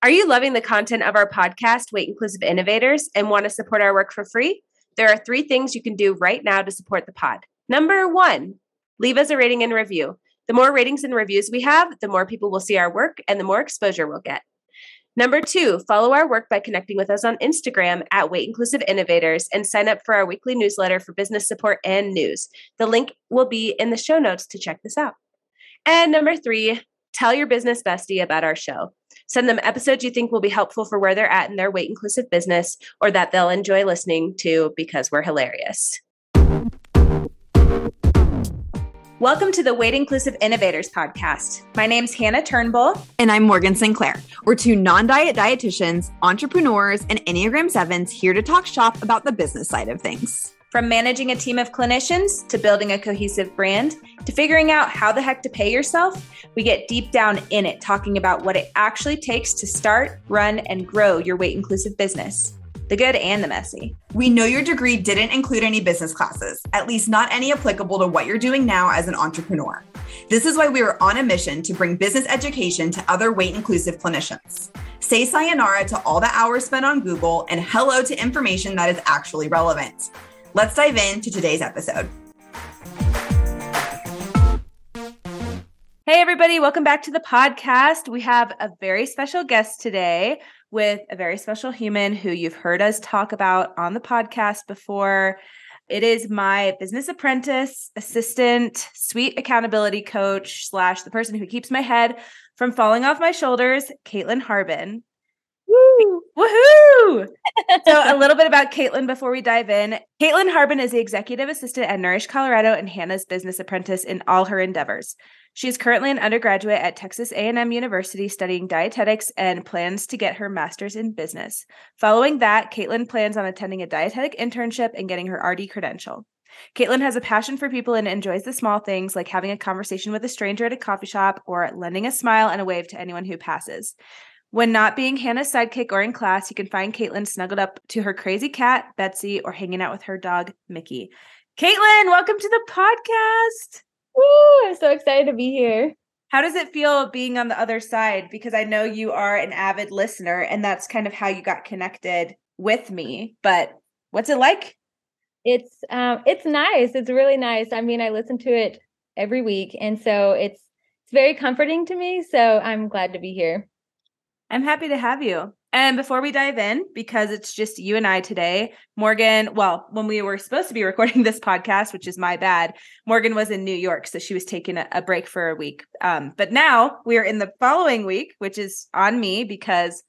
Are you loving the content of our podcast, Weight Inclusive Innovators, and want to support our work for free? There are three things you can do right now to support the pod. Number one, leave us a rating and review. The more ratings and reviews we have, the more people will see our work and the more exposure we'll get. Number two, follow our work by connecting with us on Instagram at Weight Inclusive Innovators and sign up for our weekly newsletter for business support and news. The link will be in the show notes to check this out. And number three, tell your business bestie about our show. Send them episodes you think will be helpful for where they're at in their weight inclusive business or that they'll enjoy listening to because we're hilarious. Welcome to the Weight Inclusive Innovators podcast. My name's Hannah Turnbull. And I'm Morgan Sinclair. We're two non-diet dietitians, entrepreneurs, and Enneagram 7s here to talk shop about the business side of things. From managing a team of clinicians to building a cohesive brand to figuring out how the heck to pay yourself, we get deep down in it talking about what it actually takes to start, run, and grow your weight inclusive business. The good and the messy. We know your degree didn't include any business classes, at least not any applicable to what you're doing now as an entrepreneur. This is why we are on a mission to bring business education to other weight-inclusive clinicians. Say sayonara to all the hours spent on Google and hello to information that is actually relevant. Let's dive into today's episode. Hey, everybody. Welcome back to the podcast. We have a very special guest today with a very special human who you've heard us talk about on the podcast before. It is my business apprentice, assistant, sweet accountability coach / the person who keeps my head from falling off my shoulders, Caitlin Harbin. Woo! Woohoo! So a little bit about Caitlin before we dive in. Caitlin Harbin is the executive assistant at Nourish Colorado and Hannah's business apprentice in all her endeavors. She is currently an undergraduate at Texas A&M University studying dietetics and plans to get her master's in business. Following that, Caitlin plans on attending a dietetic internship and getting her RD credential. Caitlin has a passion for people and enjoys the small things like having a conversation with a stranger at a coffee shop or lending a smile and a wave to anyone who passes. When not being Hannah's sidekick or in class, you can find Caitlin snuggled up to her crazy cat, Betsy, or hanging out with her dog, Mickey. Caitlin, welcome to the podcast. Woo! I'm so excited to be here. How does it feel being on the other side? Because I know you are an avid listener, and that's kind of how you got connected with me. But what's it like? It's nice. It's really nice. I mean, I listen to it every week, and so it's very comforting to me. So I'm glad to be here. I'm happy to have you. And before we dive in, because it's just you and I today, Morgan, well, when we were supposed to be recording this podcast, which is my bad, Morgan was in New York, so she was taking a break for a week. But now we are in the following week, which is on me because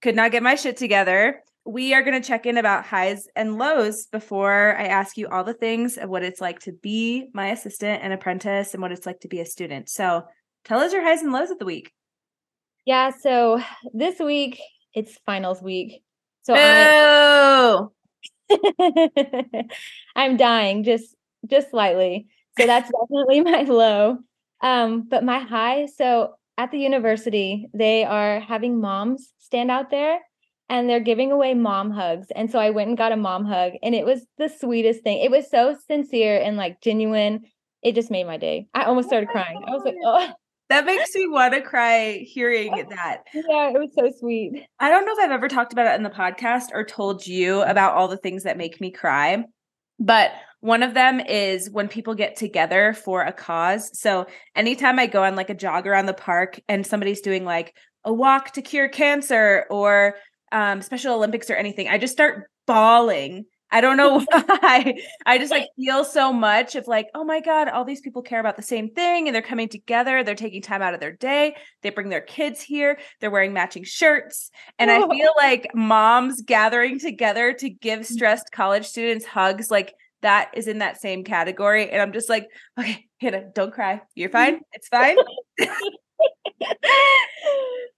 could not get my shit together. We are going to check in about highs and lows before I ask you all the things of what it's like to be my assistant and apprentice and what it's like to be a student. So tell us your highs and lows of the week. Yeah, so this week, it's finals week. So I'm dying just slightly. So that's definitely my low. But my high, so at the university, they are having moms stand out there and they're giving away mom hugs. And so I went and got a mom hug and it was the sweetest thing. It was so sincere and like genuine. It just made my day. I almost started crying. I was like, oh. That makes me want to cry hearing that. Yeah, it was so sweet. I don't know if I've ever talked about it in the podcast or told you about all the things that make me cry, but one of them is when people get together for a cause. So anytime I go on like a jog around the park and somebody's doing like a walk to cure cancer or Special Olympics or anything, I just start bawling. I don't know why. I just like feel so much of like, oh my God, all these people care about the same thing and they're coming together. They're taking time out of their day. They bring their kids here. They're wearing matching shirts. And I feel like moms gathering together to give stressed college students hugs. Like that is in that same category. And I'm just like, okay, Hannah, don't cry. You're fine. It's fine.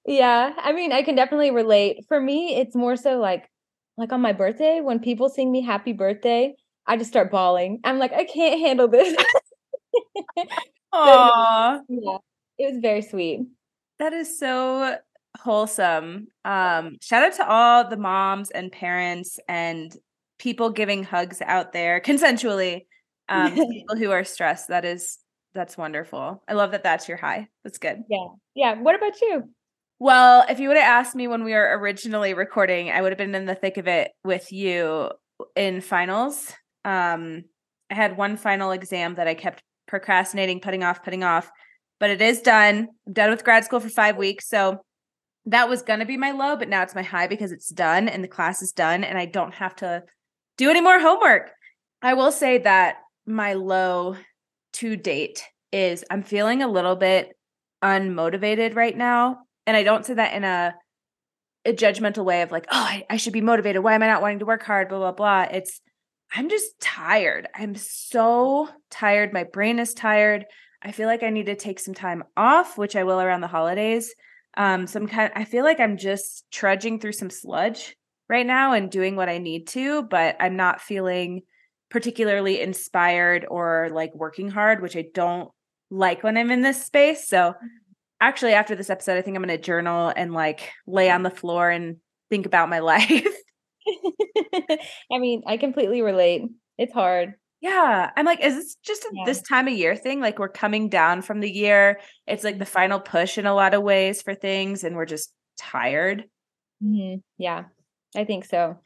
Yeah. I mean, I can definitely relate. For me, it's more so like on my birthday, when people sing me happy birthday, I just start bawling. I'm like, I can't handle this. Aww. Yeah, it was very sweet. That is so wholesome. Shout out to all the moms and parents and people giving hugs out there consensually. To people who are stressed. That's wonderful. I love that. That's your high. That's good. Yeah. Yeah. What about you? Well, if you would have asked me when we were originally recording, I would have been in the thick of it with you in finals. I had one final exam that I kept procrastinating, putting off, but it is done. I'm done with grad school for 5 weeks. So that was going to be my low, but now it's my high because it's done and the class is done and I don't have to do any more homework. I will say that my low to date is I'm feeling a little bit unmotivated right now. And I don't say that in a judgmental way of like, oh, I should be motivated. Why am I not wanting to work hard? Blah, blah, blah. It's, I'm just tired. I'm so tired. My brain is tired. I feel like I need to take some time off, which I will around the holidays. I feel like I'm just trudging through some sludge right now and doing what I need to, but I'm not feeling particularly inspired or like working hard, which I don't like when I'm in this space. So actually after this episode, I think I'm going to journal and like lay on the floor and think about my life. I mean, I completely relate. It's hard. Yeah. I'm like, is this just this time of year thing? Like we're coming down from the year. It's like the final push in a lot of ways for things. And we're just tired. Mm-hmm. Yeah, I think so.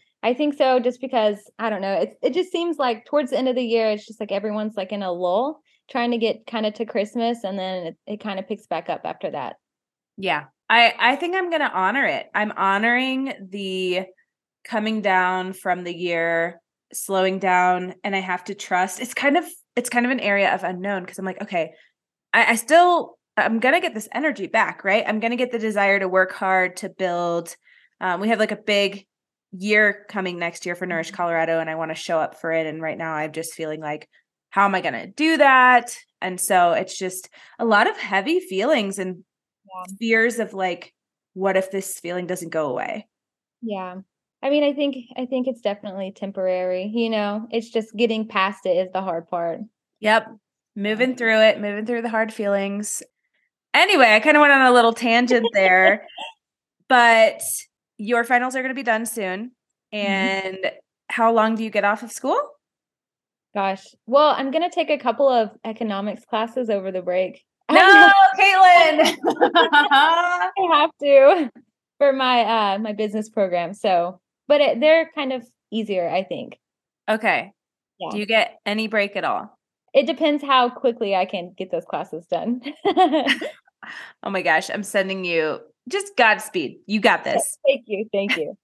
Just because I don't know, it just seems like towards the end of the year, it's just like, everyone's like in a lull trying to get kind of to Christmas. And then it kind of picks back up after that. Yeah. I think I'm going to honor it. I'm honoring the coming down from the year, slowing down, and I have to trust. It's kind of an area of unknown because I'm like, okay, I'm going to get this energy back, right? I'm going to get the desire to work hard, to build. We have like a big year coming next year for Nourish Colorado, and I want to show up for it. And right now I'm just feeling like, how am I going to do that? And so it's just a lot of heavy feelings and fears of like, what if this feeling doesn't go away? Yeah. I mean, I think it's definitely temporary, you know, it's just getting past it is the hard part. Yep. Moving through the hard feelings. Anyway, I kind of went on a little tangent there, but your finals are going to be done soon. And how long do you get off of school? Gosh. Well, I'm going to take a couple of economics classes over the break. No, Caitlin! I have to for my my business program. So, but they're kind of easier, I think. Okay. Yeah. Do you get any break at all? It depends how quickly I can get those classes done. Oh my gosh. I'm sending you just Godspeed. You got this. Thank you.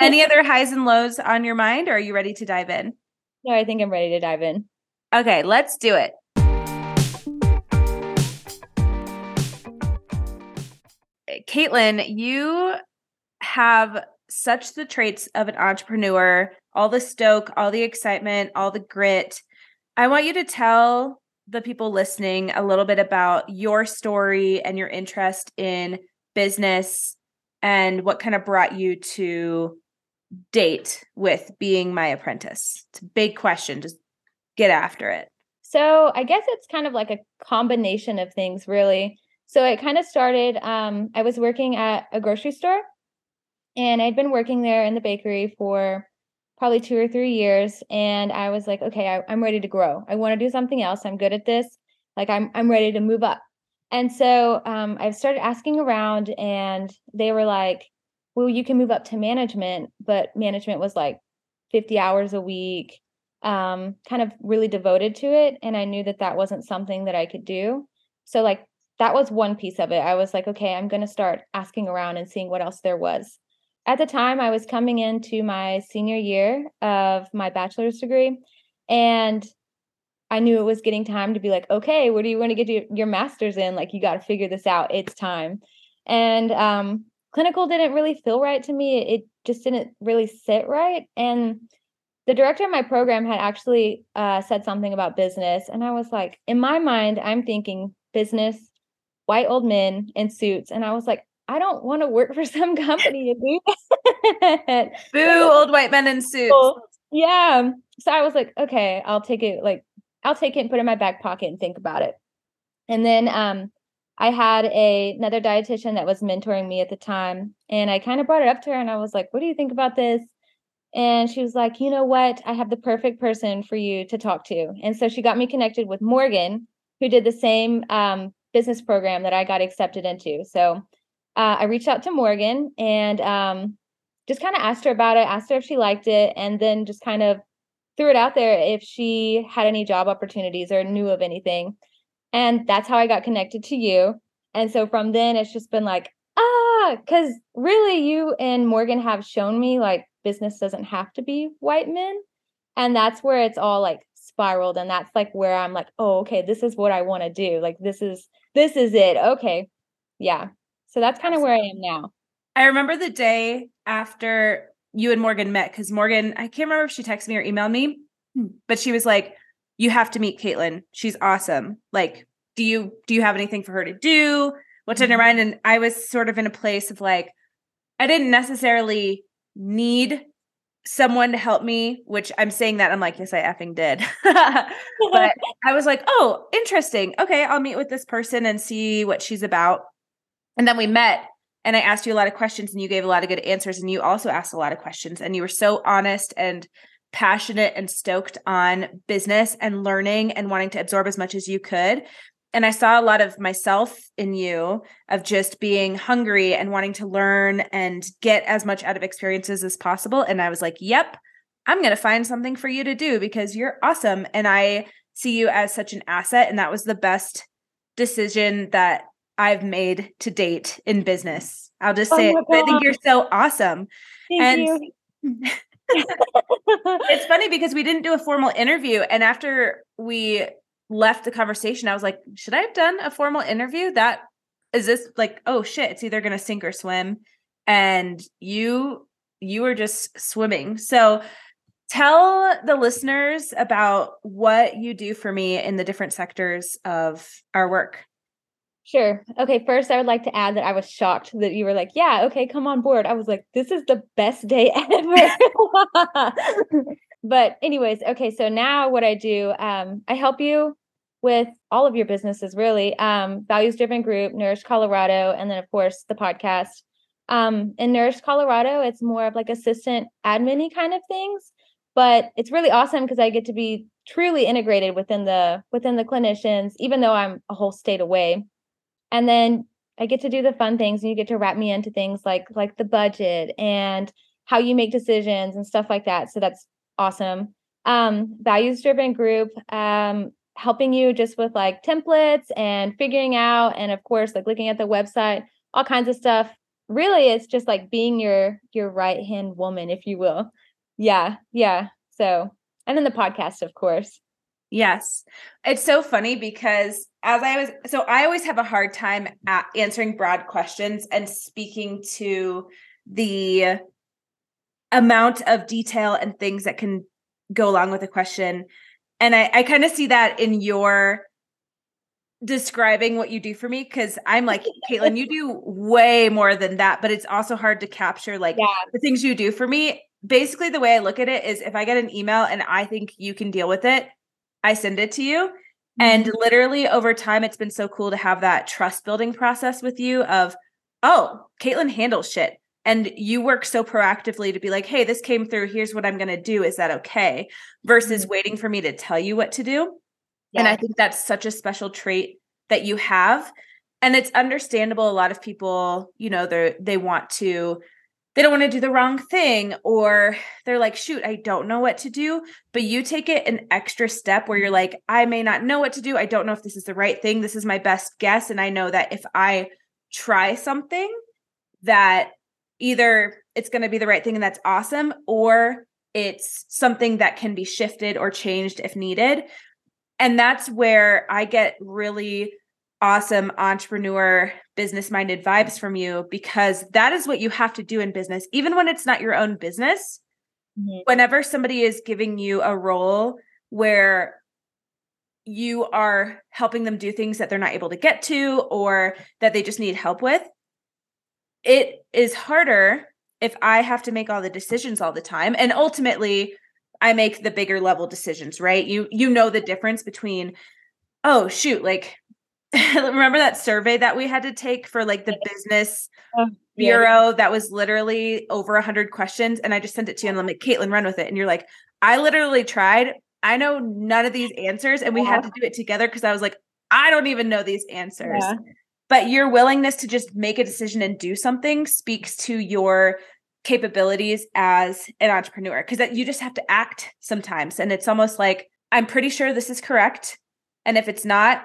Any other highs and lows on your mind, or are you ready to dive in? No, I think I'm ready to dive in. Okay, let's do it. Caitlin, you have such the traits of an entrepreneur, all the stoke, all the excitement, all the grit. I want you to tell the people listening a little bit about your story and your interest in business and what kind of brought you to date with being my apprentice. It's a big question. Just get after it. So I guess it's kind of like a combination of things, really. So it kind of started, I was working at a grocery store and I'd been working there in the bakery for probably 2 or 3 years. And I was like, okay, I'm ready to grow. I want to do something else. I'm good at this. Like I'm ready to move up. And so I started asking around and they were like, well, you can move up to management, but management was like 50 hours a week, kind of really devoted to it. And I knew that that wasn't something that I could do. So like, that was one piece of it. I was like, okay, I'm going to start asking around and seeing what else there was. At the time, I was coming into my senior year of my bachelor's degree, and I knew it was getting time to be like, okay, what do you want to get your master's in? Like, you got to figure this out. It's time. And clinical didn't really feel right to me. It just didn't really sit right. And the director of my program had actually said something about business. And I was like, in my mind, I'm thinking business, white old men in suits. And I was like, I don't want to work for some company to do that. Boo, old white men in suits. Yeah. So I was like, okay, I'll take it and put it in my back pocket and think about it. And then I had another dietitian that was mentoring me at the time. And I kind of brought it up to her and I was like, what do you think about this? And she was like, you know what? I have the perfect person for you to talk to. And so she got me connected with Morgan, who did the same business program that I got accepted into. So I reached out to Morgan and just kind of asked her about it, asked her if she liked it, and then just kind of threw it out there if she had any job opportunities or knew of anything. And that's how I got connected to you. And so from then, it's just been like, because really you and Morgan have shown me like business doesn't have to be white men. And that's where it's all like spiraled. And that's like where I'm like, oh, okay, this is what I want to do. Like, this is it. Okay. Yeah. So that's kind of where I am now. I remember the day after you and Morgan met, because Morgan, I can't remember if she texted me or emailed me, but she was like, you have to meet Caitlin. She's awesome. Like, do you have anything for her to do? What's in your mind? And I was sort of in a place of like, I didn't necessarily need someone to help me, which I'm saying that I'm like, yes, I effing did. But I was like, oh, interesting. Okay. I'll meet with this person and see what she's about. And then we met. And I asked you a lot of questions and you gave a lot of good answers. And you also asked a lot of questions and you were so honest and passionate and stoked on business and learning and wanting to absorb as much as you could. And I saw a lot of myself in you of just being hungry and wanting to learn and get as much out of experiences as possible. And I was like, yep, I'm going to find something for you to do because you're awesome. And I see you as such an asset. And that was the best decision that I've made to date in business. I'll just say it. I think you're so awesome. Thank you. It's funny because we didn't do a formal interview. And after we left the conversation, I was like, should I have done a formal interview? That is this like, oh shit, it's either going to sink or swim. And you were just swimming. So tell the listeners about what you do for me in the different sectors of our work. Sure. Okay. First, I would like to add that I was shocked that you were like, yeah, okay, come on board. I was like, this is the best day ever. But anyways, okay. So now what I do, I help you with all of your businesses, really. Values Driven Group, Nourish Colorado, and then of course the podcast. In Nourish Colorado, it's more of like assistant admin-y kind of things, but it's really awesome because I get to be truly integrated within the clinicians, even though I'm a whole state away. And then I get to do the fun things and you get to wrap me into things like the budget and how you make decisions and stuff like that. So that's awesome. Values-driven group, helping you just with like templates and figuring out, and of course, like looking at the website, all kinds of stuff. Really, it's just like being your right-hand woman, if you will. Yeah. Yeah. So, and then the podcast, of course. Yes. It's so funny because I always have a hard time at answering broad questions and speaking to the amount of detail and things that can go along with a question. And I kind of see that in your describing what you do for me. Cause I'm like, Caitlin, you do way more than that, but it's also hard to capture like the things you do for me. Basically the way I look at it is if I get an email and I think you can deal with it, I send it to you. And literally over time, it's been so cool to have that trust building process with you of, oh, Caitlin handles shit. And you work so proactively to be like, hey, this came through. Here's what I'm going to do. Is that okay? Versus waiting for me to tell you what to do. Yeah. And I think that's such a special trait that you have. And it's understandable. A lot of people, you know, they don't want to do the wrong thing, or they're like, shoot, I don't know what to do, but you take it an extra step where you're like, I may not know what to do. I don't know if this is the right thing. This is my best guess. And I know that if I try something that either it's going to be the right thing and that's awesome, or it's something that can be shifted or changed if needed. And that's where I get really awesome entrepreneur, business-minded vibes from you, because that is what you have to do in business. Even when it's not your own business, whenever somebody is giving you a role where you are helping them do things that they're not able to get to, or that they just need help with, it is harder if I have to make all the decisions all the time. And ultimately I make the bigger level decisions, right? You know the difference between, oh shoot, like, remember that survey that we had to take for like the business bureau that was literally over 100 questions. And I just sent it to you and I'm like, Caitlin, run with it. And you're like, I literally tried. I know none of these answers. And we had to do it together because I was like, I don't even know these answers. Yeah. But your willingness to just make a decision and do something speaks to your capabilities as an entrepreneur, because you just have to act sometimes. And it's almost like, I'm pretty sure this is correct. And if it's not,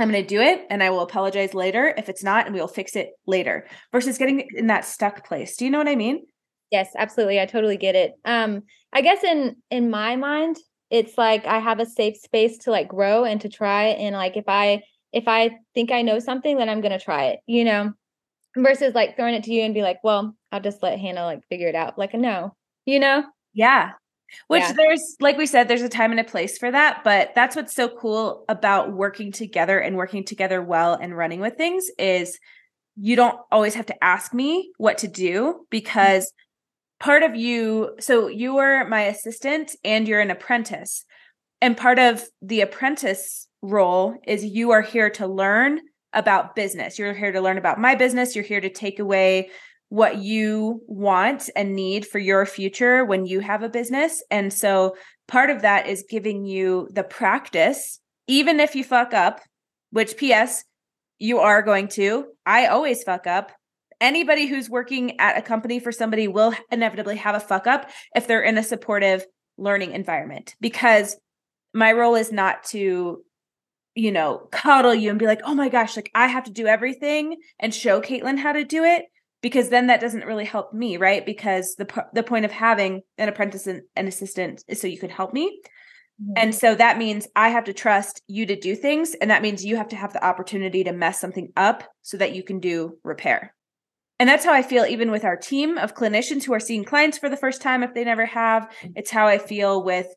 I'm going to do it and I will apologize later if it's not, and we'll fix it later, versus getting in that stuck place. Do you know what I mean? Yes, absolutely. I totally get it. I guess in my mind, it's like I have a safe space to like grow and to try. And like, if I think I know something, then I'm going to try it, you know, versus like throwing it to you and be like, well, I'll just let Hannah like figure it out. Like, no, you know? Yeah. There's, like we said, there's a time and a place for that, but that's what's so cool about working together and working together well and running with things is you don't always have to ask me what to do, because part of you, so you are my assistant and you're an apprentice, and part of the apprentice role is you are here to learn about business. You're here to learn about my business. You're here to take away what you want and need for your future when you have a business. And so part of that is giving you the practice, even if you fuck up, which PS, you are going to. I always fuck up. Anybody who's working at a company for somebody will inevitably have a fuck up if they're in a supportive learning environment, because my role is not to, you know, coddle you and be like, oh my gosh, like I have to do everything and show Caitlin how to do it. Because then that doesn't really help me, right? Because the point of having an apprentice and an assistant is so you can help me. Mm-hmm. And so that means I have to trust you to do things. And that means you have to have the opportunity to mess something up so that you can do repair. And that's how I feel even with our team of clinicians who are seeing clients for the first time if they never have. It's how I feel with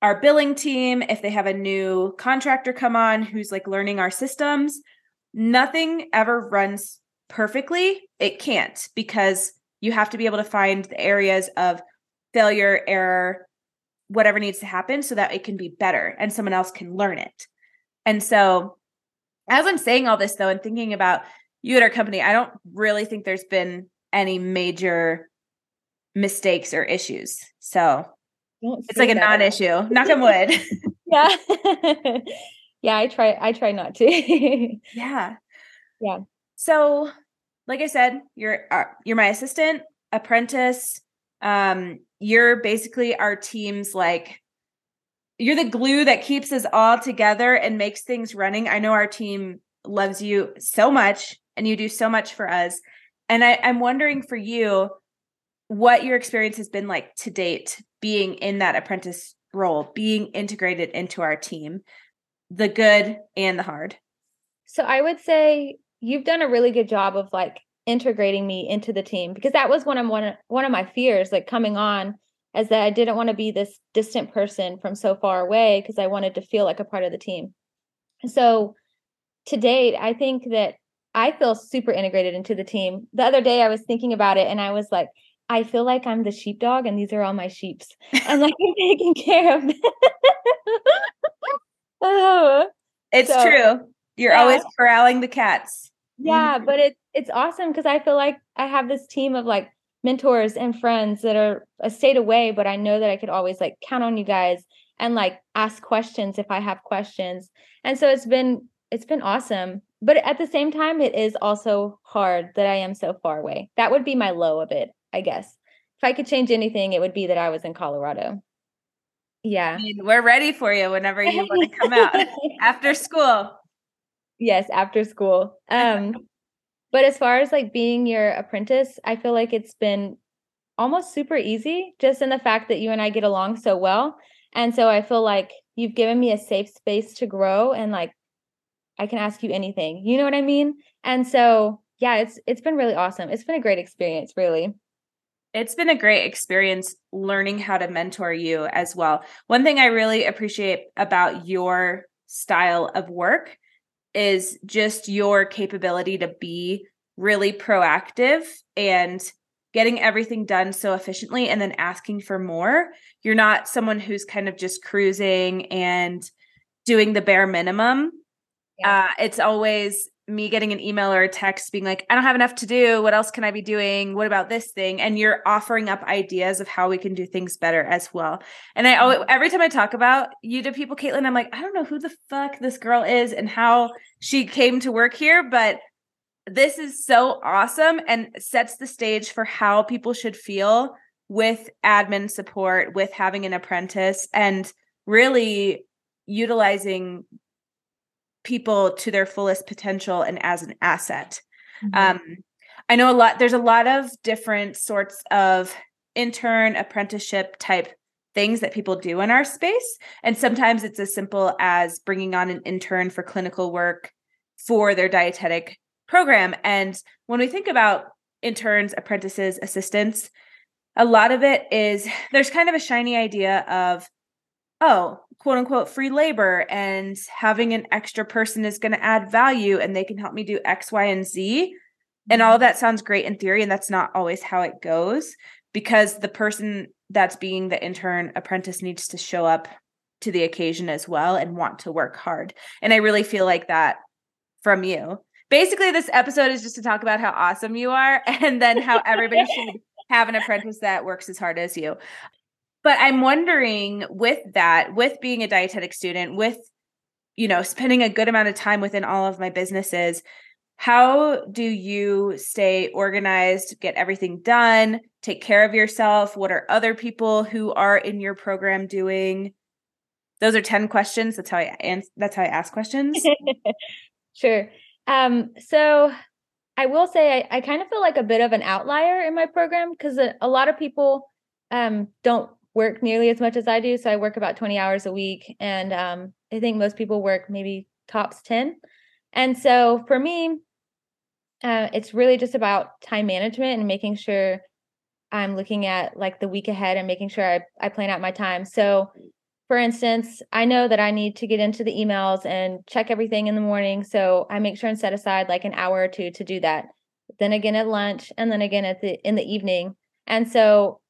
our billing team if they have a new contractor come on who's like learning our systems. Nothing ever runs perfectly. It can't, because you have to be able to find the areas of failure, error, whatever needs to happen so that it can be better and someone else can learn it. And so as I'm saying all this though, and thinking about you at our company, I don't really think there's been any major mistakes or issues. So it's like a non-issue. Knock on wood. Yeah. Yeah. I try not to. Yeah. Yeah. So, like I said, you're my assistant, apprentice. You're basically our team's like, you're the glue that keeps us all together and makes things running. I know our team loves you so much and you do so much for us. And I'm wondering for you, what your experience has been like to date, being in that apprentice role, being integrated into our team, the good and the hard. So I would say, you've done a really good job of like integrating me into the team, because that was one of my fears, like coming on, is that I didn't want to be this distant person from so far away, because I wanted to feel like a part of the team. So to date, I think that I feel super integrated into the team. The other day I was thinking about it and I was like, I feel like I'm the sheepdog and these are all my sheeps. I'm like, I'm taking care of them. It's true. You're always corralling the cats. Yeah, but it's awesome, because I feel like I have this team of like mentors and friends that are a state away, but I know that I could always like count on you guys and like ask questions if I have questions. And so it's been awesome. But at the same time, it is also hard that I am so far away. That would be my low of it, I guess. If I could change anything, it would be that I was in Colorado. Yeah. I mean, we're ready for you whenever you want to come out after school. Yes, after school. But as far as like being your apprentice, I feel like it's been almost super easy, just in the fact that you and I get along so well. And so I feel like you've given me a safe space to grow, and like I can ask you anything. You know what I mean? And so, yeah, it's been really awesome. It's been a great experience, really. It's been a great experience learning how to mentor you as well. One thing I really appreciate about your style of work is just your capability to be really proactive and getting everything done so efficiently and then asking for more. You're not someone who's kind of just cruising and doing the bare minimum. Yeah. It's always me getting an email or a text being like, I don't have enough to do. What else can I be doing? What about this thing? And you're offering up ideas of how we can do things better as well. And I always, every time I talk about you to people, Caitlin, I'm like, I don't know who the fuck this girl is and how she came to work here, but This is so awesome and sets the stage for how people should feel with admin support, with having an apprentice, and really utilizing people to their fullest potential and as an asset. Mm-hmm. I know there's a lot of different sorts of intern apprenticeship type things that people do in our space. And sometimes it's as simple as bringing on an intern for clinical work for their dietetic program. And when we think about interns, apprentices, assistants, a lot of it is there's kind of a shiny idea of, oh, quote unquote, free labor, and having an extra person is going to add value and they can help me do X, Y, and Z. And all of that sounds great in theory. And that's not always how it goes, because the person that's being the intern apprentice needs to show up to the occasion as well and want to work hard. And I really feel like that from you. Basically, this episode is just to talk about how awesome you are, and then how everybody should have an apprentice that works as hard as you. But I'm wondering, with that, with being a dietetic student, with, you know, spending a good amount of time within all of my businesses, how do you stay organized, get everything done, take care of yourself? What are other people who are in your program doing? Those are 10 questions. That's how I ask questions. Sure. So I will say I kind of feel like a bit of an outlier in my program, because a lot of people don't work nearly as much as I do. So I work about 20 hours a week. And I think most people work maybe tops 10. And so for me, it's really just about time management and making sure I'm looking at like the week ahead and making sure I plan out my time. So for instance, I know that I need to get into the emails and check everything in the morning. So I make sure and set aside like an hour or two to do that. Then again at lunch, and then again in the evening. And so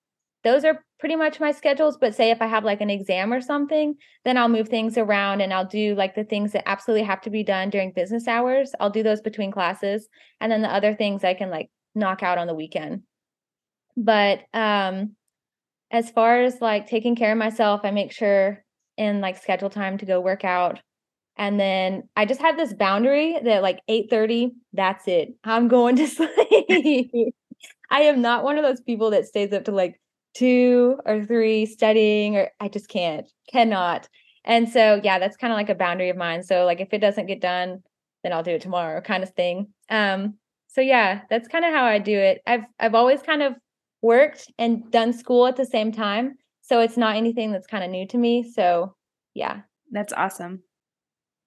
those are pretty much my schedules. But say if I have like an exam or something, then I'll move things around and I'll do like the things that absolutely have to be done during business hours. I'll do those between classes. And then the other things I can like knock out on the weekend. But as far as like taking care of myself, I make sure and like schedule time to go work out. And then I just have this boundary that like 8:30, that's it. I'm going to sleep. I am not one of those people that stays up to like 2 or 3 studying, or I just cannot. And so, yeah, that's kind of like a boundary of mine. So like, if it doesn't get done, then I'll do it tomorrow kind of thing. So yeah, that's kind of how I do it. I've always kind of worked and done school at the same time. So it's not anything that's kind of new to me. So yeah. That's awesome.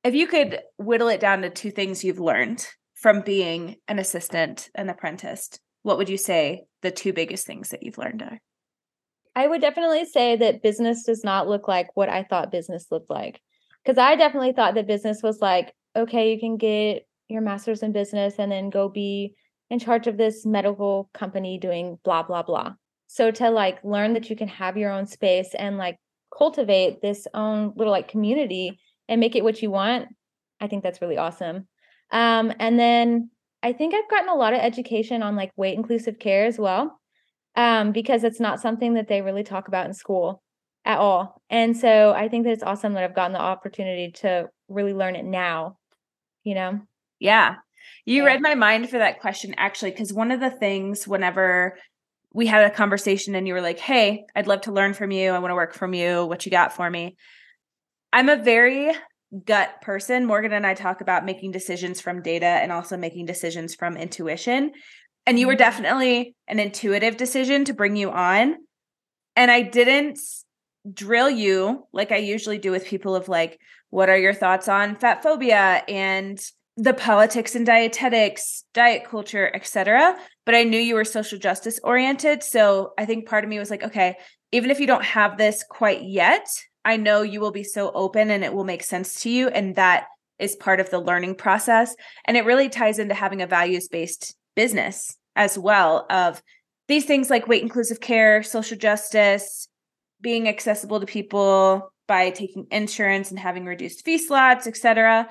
If you could whittle it down to 2 things you've learned from being an assistant and apprentice, what would you say the 2 biggest things that you've learned are? I would definitely say that business does not look like what I thought business looked like. Because I definitely thought that business was like, okay, you can get your master's in business and then go be in charge of this medical company doing blah, blah, blah. So to like learn that you can have your own space and like cultivate this own little like community and make it what you want, I think that's really awesome. And then I think I've gotten a lot of education on like weight inclusive care as well. Because it's not something that they really talk about in school at all. And so I think that it's awesome that I've gotten the opportunity to really learn it now, you know? Yeah. You read my mind for that question, actually, because one of the things whenever we had a conversation and you were like, hey, I'd love to learn from you. I want to work from you. What you got for me? I'm a very gut person. Morgan and I talk about making decisions from data and also making decisions from intuition. And you were definitely an intuitive decision to bring you on. And I didn't drill you like I usually do with people of like, what are your thoughts on fat phobia and the politics and dietetics, diet culture, etc. But I knew you were social justice oriented. So I think part of me was like, okay, even if you don't have this quite yet, I know you will be so open and it will make sense to you. And that is part of the learning process. And it really ties into having a values-based business as well, of these things like weight inclusive care, social justice, being accessible to people by taking insurance and having reduced fee slots, etc.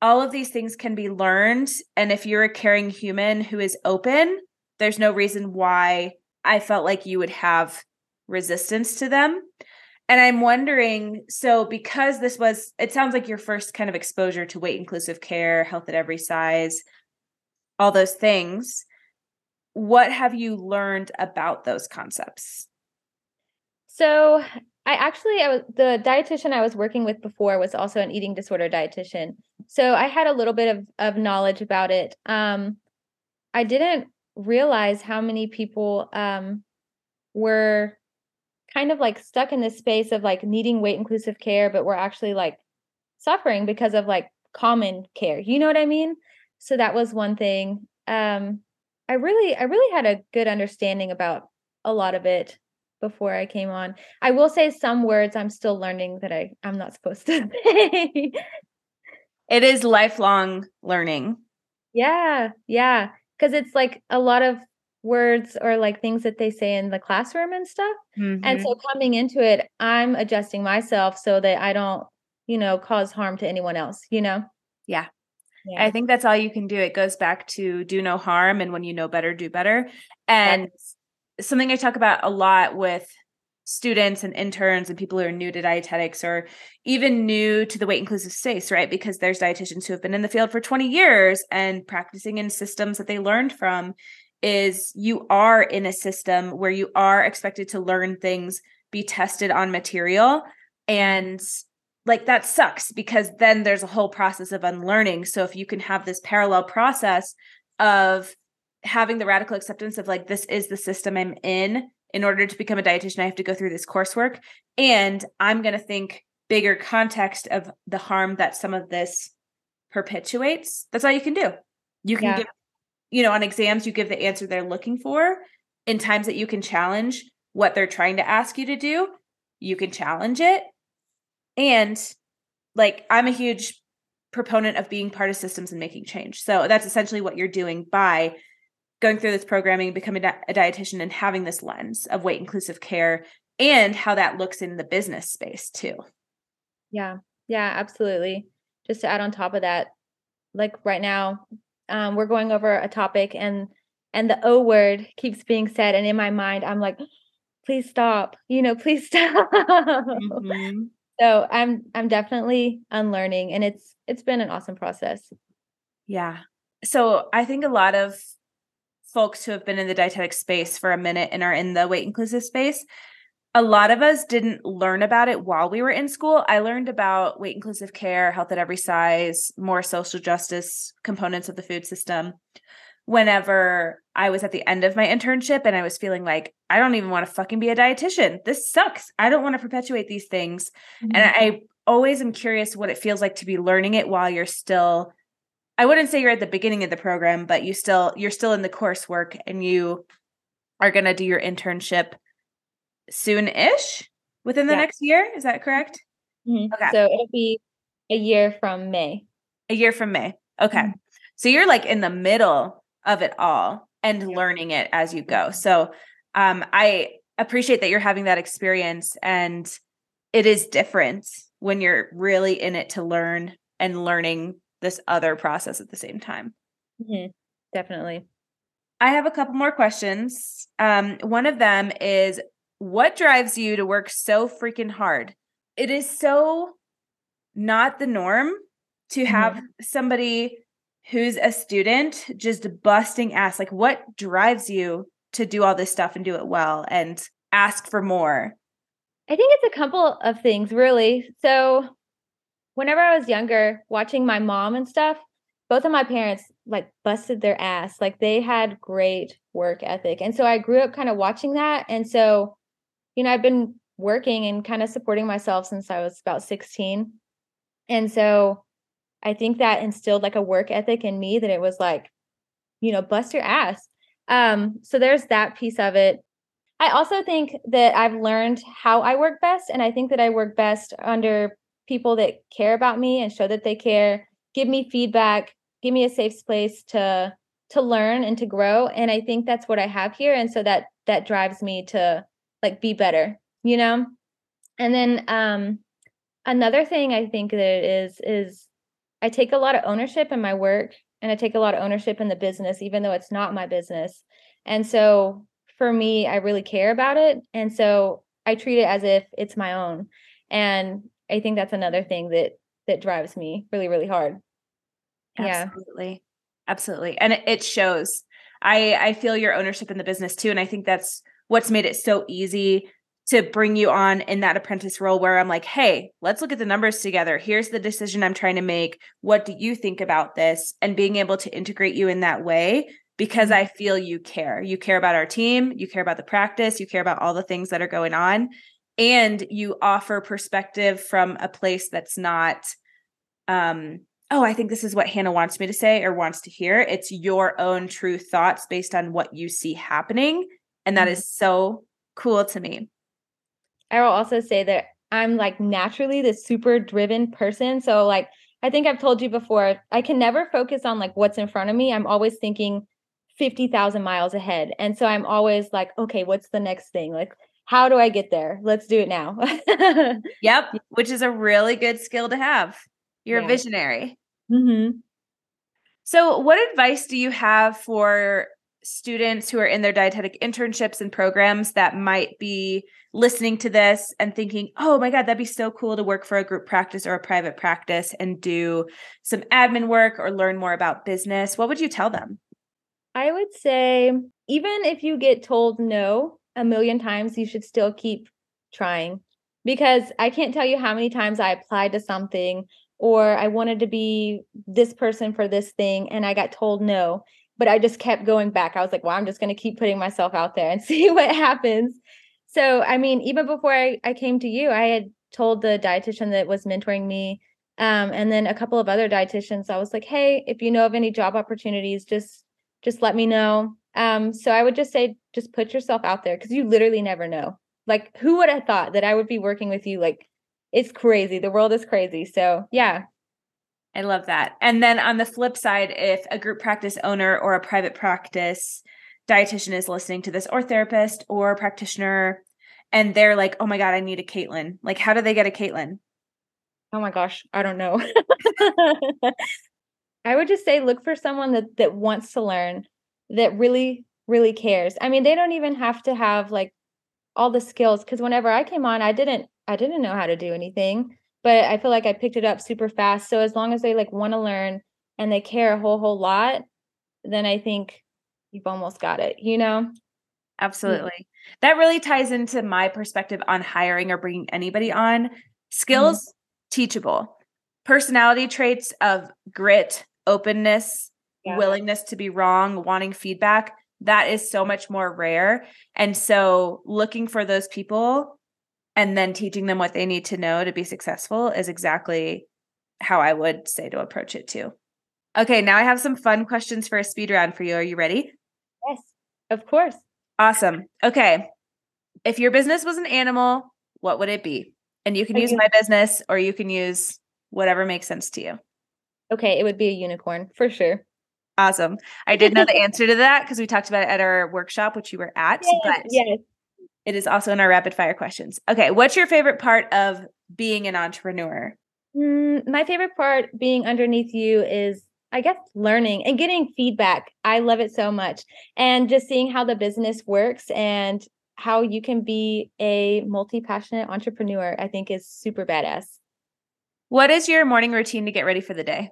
All of these things can be learned. And if you're a caring human who is open, there's no reason why I felt like you would have resistance to them. And I'm wondering, so because this was, it sounds like your first kind of exposure to weight inclusive care, health at every size, all those things, what have you learned about those concepts? So the dietitian I was working with before was also an eating disorder dietitian. So I had a little bit of knowledge about it. I didn't realize how many people were kind of like stuck in this space of like needing weight inclusive care, but were actually like suffering because of like common care. You know what I mean? So that was one thing. I really had a good understanding about a lot of it before I came on. I will say some words I'm still learning that I'm not supposed to say. It is lifelong learning. Yeah. Yeah. Because it's like a lot of words or like things that they say in the classroom and stuff. Mm-hmm. And so coming into it, I'm adjusting myself so that I don't, cause harm to anyone else, Yeah. Yeah. I think that's all you can do. It goes back to do no harm. And when you know better, do better. And something I talk about a lot with students and interns and people who are new to dietetics or even new to the weight inclusive space, right? Because there's dietitians who have been in the field for 20 years and practicing in systems that they learned from is you are in a system where you are expected to learn things, be tested on material. And like that sucks because then there's a whole process of unlearning. So if you can have this parallel process of having the radical acceptance of like, this is the system I'm in order to become a dietitian, I have to go through this coursework. And I'm going to think bigger context of the harm that some of this perpetuates. That's all you can do. You can give, on exams, you give the answer they're looking for. In times that you can challenge what they're trying to ask you to do, you can challenge it. And like, I'm a huge proponent of being part of systems and making change. So that's essentially what you're doing by going through this programming, becoming a dietitian and having this lens of weight inclusive care and how that looks in the business space too. Yeah. Yeah, absolutely. Just to add on top of that, like right now we're going over a topic and the O word keeps being said. And in my mind, I'm like, please stop, please stop. Mm-hmm. So I'm definitely unlearning and it's been an awesome process. Yeah. So I think a lot of folks who have been in the dietetic space for a minute and are in the weight inclusive space, a lot of us didn't learn about it while we were in school. I learned about weight inclusive care, health at every size, more social justice components of the food system whenever I was at the end of my internship and I was feeling like, I don't even want to fucking be a dietitian. This sucks. I don't want to perpetuate these things. Mm-hmm. And I always am curious what it feels like to be learning it while you're still, I wouldn't say you're at the beginning of the program, but you're still in the coursework and you are going to do your internship soon-ish within the next year. Is that correct? Mm-hmm. Okay. So it'll be a year from May. Okay. Mm-hmm. So you're like in the middle of it all and learning it as you go. So I appreciate that you're having that experience and it is different when you're really in it to learn and learning this other process at the same time. Mm-hmm. Definitely. I have a couple more questions. One of them is, what drives you to work so freaking hard? It is so not the norm to have somebody who's a student just busting ass. Like, what drives you to do all this stuff and do it well and ask for more? I think it's a couple of things, really. So whenever I was younger, watching my mom and stuff, both of my parents like busted their ass. Like they had great work ethic. And so I grew up kind of watching that. And so, I've been working and kind of supporting myself since I was about 16. And so I think that instilled like a work ethic in me that it was like, bust your ass. So there's that piece of it. I also think that I've learned how I work best. And I think that I work best under people that care about me and show that they care, give me feedback, give me a safe place to learn and to grow. And I think that's what I have here. And so that drives me to like be better, And then another thing I think that it is I take a lot of ownership in my work and I take a lot of ownership in the business, even though it's not my business. And so for me, I really care about it. And so I treat it as if it's my own. And I think that's another thing that drives me really, really hard. Absolutely. Absolutely. And it shows. I feel your ownership in the business too. And I think that's what's made it so easy to bring you on in that apprentice role where I'm like, hey, let's look at the numbers together. Here's the decision I'm trying to make. What do you think about this? And being able to integrate you in that way, because I feel you care. You care about our team. You care about the practice. You care about all the things that are going on. And you offer perspective from a place that's not, oh, I think this is what Hannah wants me to say or wants to hear. It's your own true thoughts based on what you see happening. And that is so cool to me. I will also say that I'm like naturally this super driven person. So like, I think I've told you before, I can never focus on like what's in front of me. I'm always thinking 50,000 miles ahead. And so I'm always like, okay, what's the next thing? Like, how do I get there? Let's do it now. Yep. Which is a really good skill to have. You're a visionary. Mm-hmm. So what advice do you have for students who are in their dietetic internships and programs that might be listening to this and thinking, oh my God, that'd be so cool to work for a group practice or a private practice and do some admin work or learn more about business? What would you tell them? I would say, even if you get told no 1,000,000 times, you should still keep trying, because I can't tell you how many times I applied to something or I wanted to be this person for this thing and I got told no. But I just kept going back. I was like, well, I'm just going to keep putting myself out there and see what happens. So, I mean, even before I came to you, I had told the dietitian that was mentoring me. And then a couple of other dietitians, I was like, hey, if you know of any job opportunities, just let me know. So I would just say, just put yourself out there, because you literally never know. Like, who would have thought that I would be working with you? Like, it's crazy. The world is crazy. So yeah. I love that. And then on the flip side, if a group practice owner or a private practice dietitian is listening to this, or therapist or practitioner, and they're like, oh my God, I need a Caitlin. Like, how do they get a Caitlin? Oh my gosh, I don't know. I would just say, look for someone that wants to learn, that really, really cares. I mean, they don't even have to have like all the skills. Cause whenever I came on, I didn't know how to do anything. But I feel like I picked it up super fast. So as long as they like want to learn and they care a whole lot, then I think you've almost got it, you know? Absolutely. Mm-hmm. That really ties into my perspective on hiring or bringing anybody on. Skills, teachable. Personality traits of grit, openness, willingness to be wrong, wanting feedback. That is so much more rare. And so looking for those people and then teaching them what they need to know to be successful is exactly how I would say to approach it too. Okay. Now I have some fun questions for a speed round for you. Are you ready? Yes, of course. Awesome. Okay. If your business was an animal, what would it be? And you can use my business or you can use whatever makes sense to you. Okay. It would be a unicorn for sure. Awesome. I did know the answer to that because we talked about it at our workshop, which you were at. Yes, but yes. It is also in our rapid fire questions. Okay. What's your favorite part of being an entrepreneur? My favorite part being underneath you is, I guess, learning and getting feedback. I love it so much. And just seeing how the business works and how you can be a multi-passionate entrepreneur, I think is super badass. What is your morning routine to get ready for the day?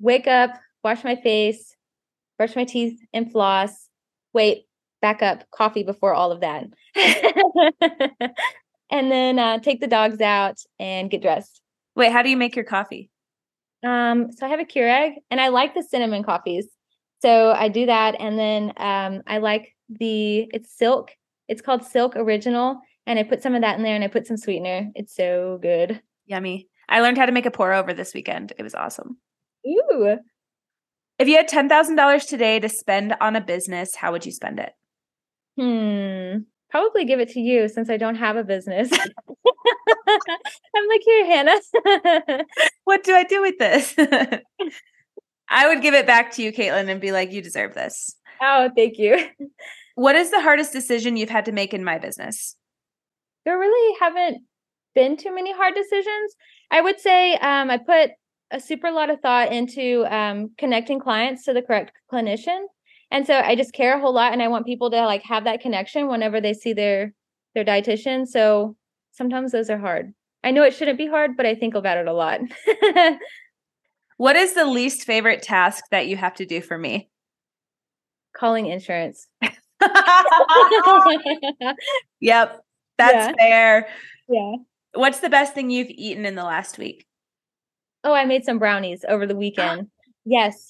Wake up, wash my face, brush my teeth and floss. Wait. Back up, coffee before all of that. And then take the dogs out and get dressed. Wait, how do you make your coffee? So I have a Keurig and I like the cinnamon coffees. So I do that. And then I like it's Silk. It's called Silk Original. And I put some of that in there and I put some sweetener. It's so good. Yummy. I learned how to make a pour over this weekend. It was awesome. Ooh. If you had $10,000 today to spend on a business, how would you spend it? Probably give it to you since I don't have a business. I'm like, here, Hannah. What do I do with this? I would give it back to you, Caitlin, and be like, you deserve this. Oh, thank you. What is the hardest decision you've had to make in my business? There really haven't been too many hard decisions. I would say I put a super lot of thought into connecting clients to the correct clinician. And so I just care a whole lot and I want people to like have that connection whenever they see their dietitian. So sometimes those are hard. I know it shouldn't be hard, but I think about it a lot. What is the least favorite task that you have to do for me? Calling insurance. Yep. That's fair. Yeah. What's the best thing you've eaten in the last week? Oh, I made some brownies over the weekend. Yes.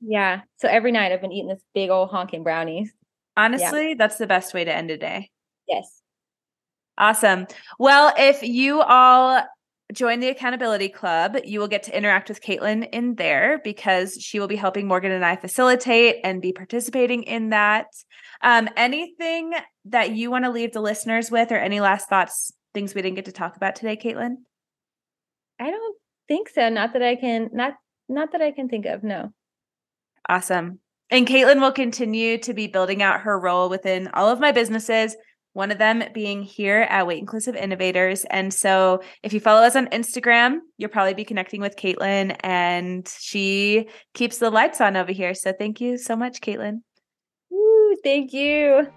Yeah. So every night I've been eating this big old honking brownies. Honestly, that's the best way to end a day. Yes. Awesome. Well, if you all join the Accountability Club, you will get to interact with Caitlin in there because she will be helping Morgan and I facilitate and be participating in that. Anything that you want to leave the listeners with or any last thoughts, things we didn't get to talk about today, Caitlin? I don't think so. Not that I can think of. No. Awesome. And Caitlin will continue to be building out her role within all of my businesses, one of them being here at Weight Inclusive Innovators. And so if you follow us on Instagram, you'll probably be connecting with Caitlin, and she keeps the lights on over here. So thank you so much, Caitlin. Woo, thank you.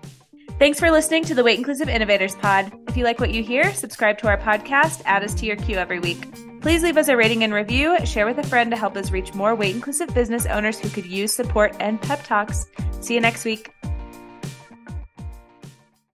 Thanks for listening to the Weight Inclusive Innovators Pod. If you like what you hear, subscribe to our podcast, add us to your queue every week. Please leave us a rating and review, share with a friend to help us reach more weight inclusive business owners who could use support and pep talks. See you next week.